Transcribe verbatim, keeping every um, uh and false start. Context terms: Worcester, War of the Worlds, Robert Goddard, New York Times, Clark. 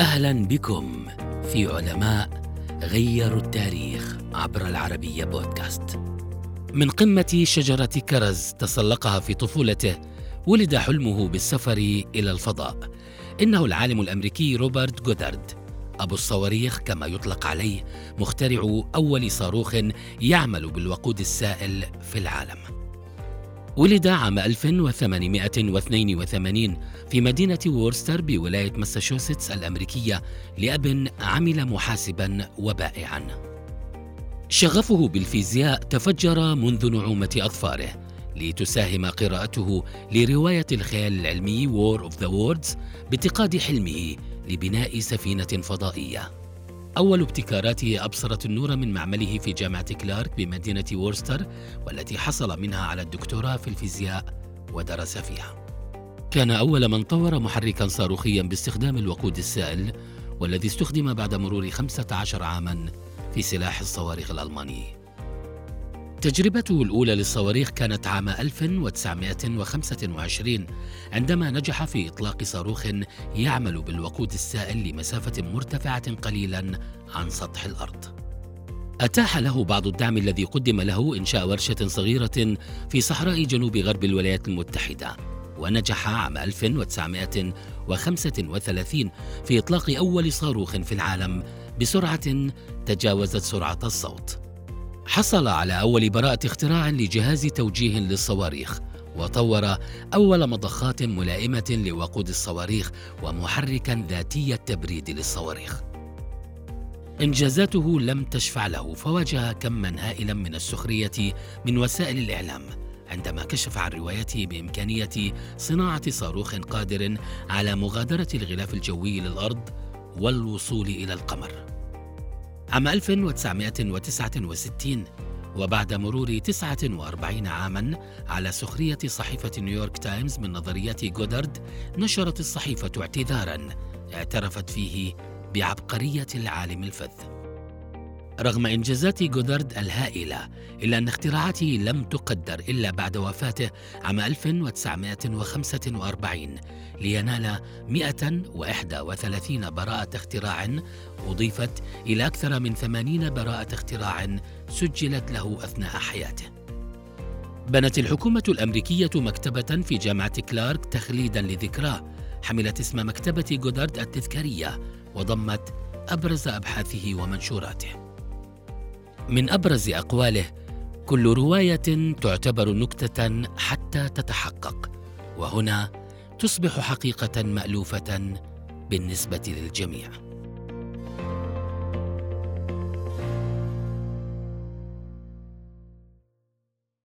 أهلا بكم في علماء غيروا التاريخ عبر العربية بودكاست. من قمة شجرة كرز تسلقها في طفولته ولد حلمه بالسفر إلى الفضاء. إنه العالم الأمريكي روبرت جودارد، أبو الصواريخ كما يطلق عليه، مخترع أول صاروخ يعمل بالوقود السائل في العالم. ولد عام ألف وثمانمائة واثنين وثمانين في مدينة وورستر بولاية ماساتشوستس الأمريكية لأب عمل محاسباً وبائعاً. شغفه بالفيزياء تفجر منذ نعومة أظفاره، لتساهم قراءته لرواية الخيال العلمي War of the Worlds باتقاد حلمه لبناء سفينة فضائية. أول ابتكاراته أبصرت النور من معمله في جامعة كلارك بمدينة وورستر، والتي حصل منها على الدكتوراه في الفيزياء ودرس فيها. كان أول من طور محركاً صاروخياً باستخدام الوقود السائل، والذي استخدم بعد مرور خمسة عشر عاماً في سلاح الصواريخ الألماني. تجربته الأولى للصواريخ كانت عام ألف وتسعمائة وخمسة وعشرين عندما نجح في إطلاق صاروخ يعمل بالوقود السائل لمسافة مرتفعة قليلاً عن سطح الأرض. أتاح له بعض الدعم الذي قدم له إنشاء ورشة صغيرة في صحراء جنوب غرب الولايات المتحدة، ونجح عام ألف وتسعمائة وخمسة وثلاثين في إطلاق أول صاروخ في العالم بسرعة تجاوزت سرعة الصوت. حصل على أول براءة اختراع لجهاز توجيه للصواريخ، وطور أول مضخات ملائمة لوقود الصواريخ ومحركاً ذاتي التبريد للصواريخ. إنجازاته لم تشفع له، فواجه كماً هائلاً من السخرية من وسائل الإعلام عندما كشف عن روايته بإمكانية صناعة صاروخ قادر على مغادرة الغلاف الجوي للأرض والوصول إلى القمر. عام ألف وتسعمائة وتسعة وستين، وبعد مرور تسعة وأربعين عاماً على سخرية صحيفة نيويورك تايمز من نظريات جودارد، نشرت الصحيفة اعتذاراً اعترفت فيه بعبقرية العالم الفذ. رغم إنجازات جودارد الهائلة، إلا أن اختراعاته لم تقدر إلا بعد وفاته عام ألف وتسعمائة وخمسة وأربعين لينال مائة وواحد وثلاثين براءة اختراع، أضيفت إلى أكثر من ثمانين براءة اختراع سجلت له أثناء حياته. بنت الحكومة الأمريكية مكتبة في جامعة كلارك تخليداً لذكراه، حملت اسم مكتبة جودارد التذكارية، وضمت أبرز أبحاثه ومنشوراته. من أبرز أقواله: كل رواية تعتبر نكتة حتى تتحقق، وهنا تصبح حقيقة مألوفة بالنسبة للجميع.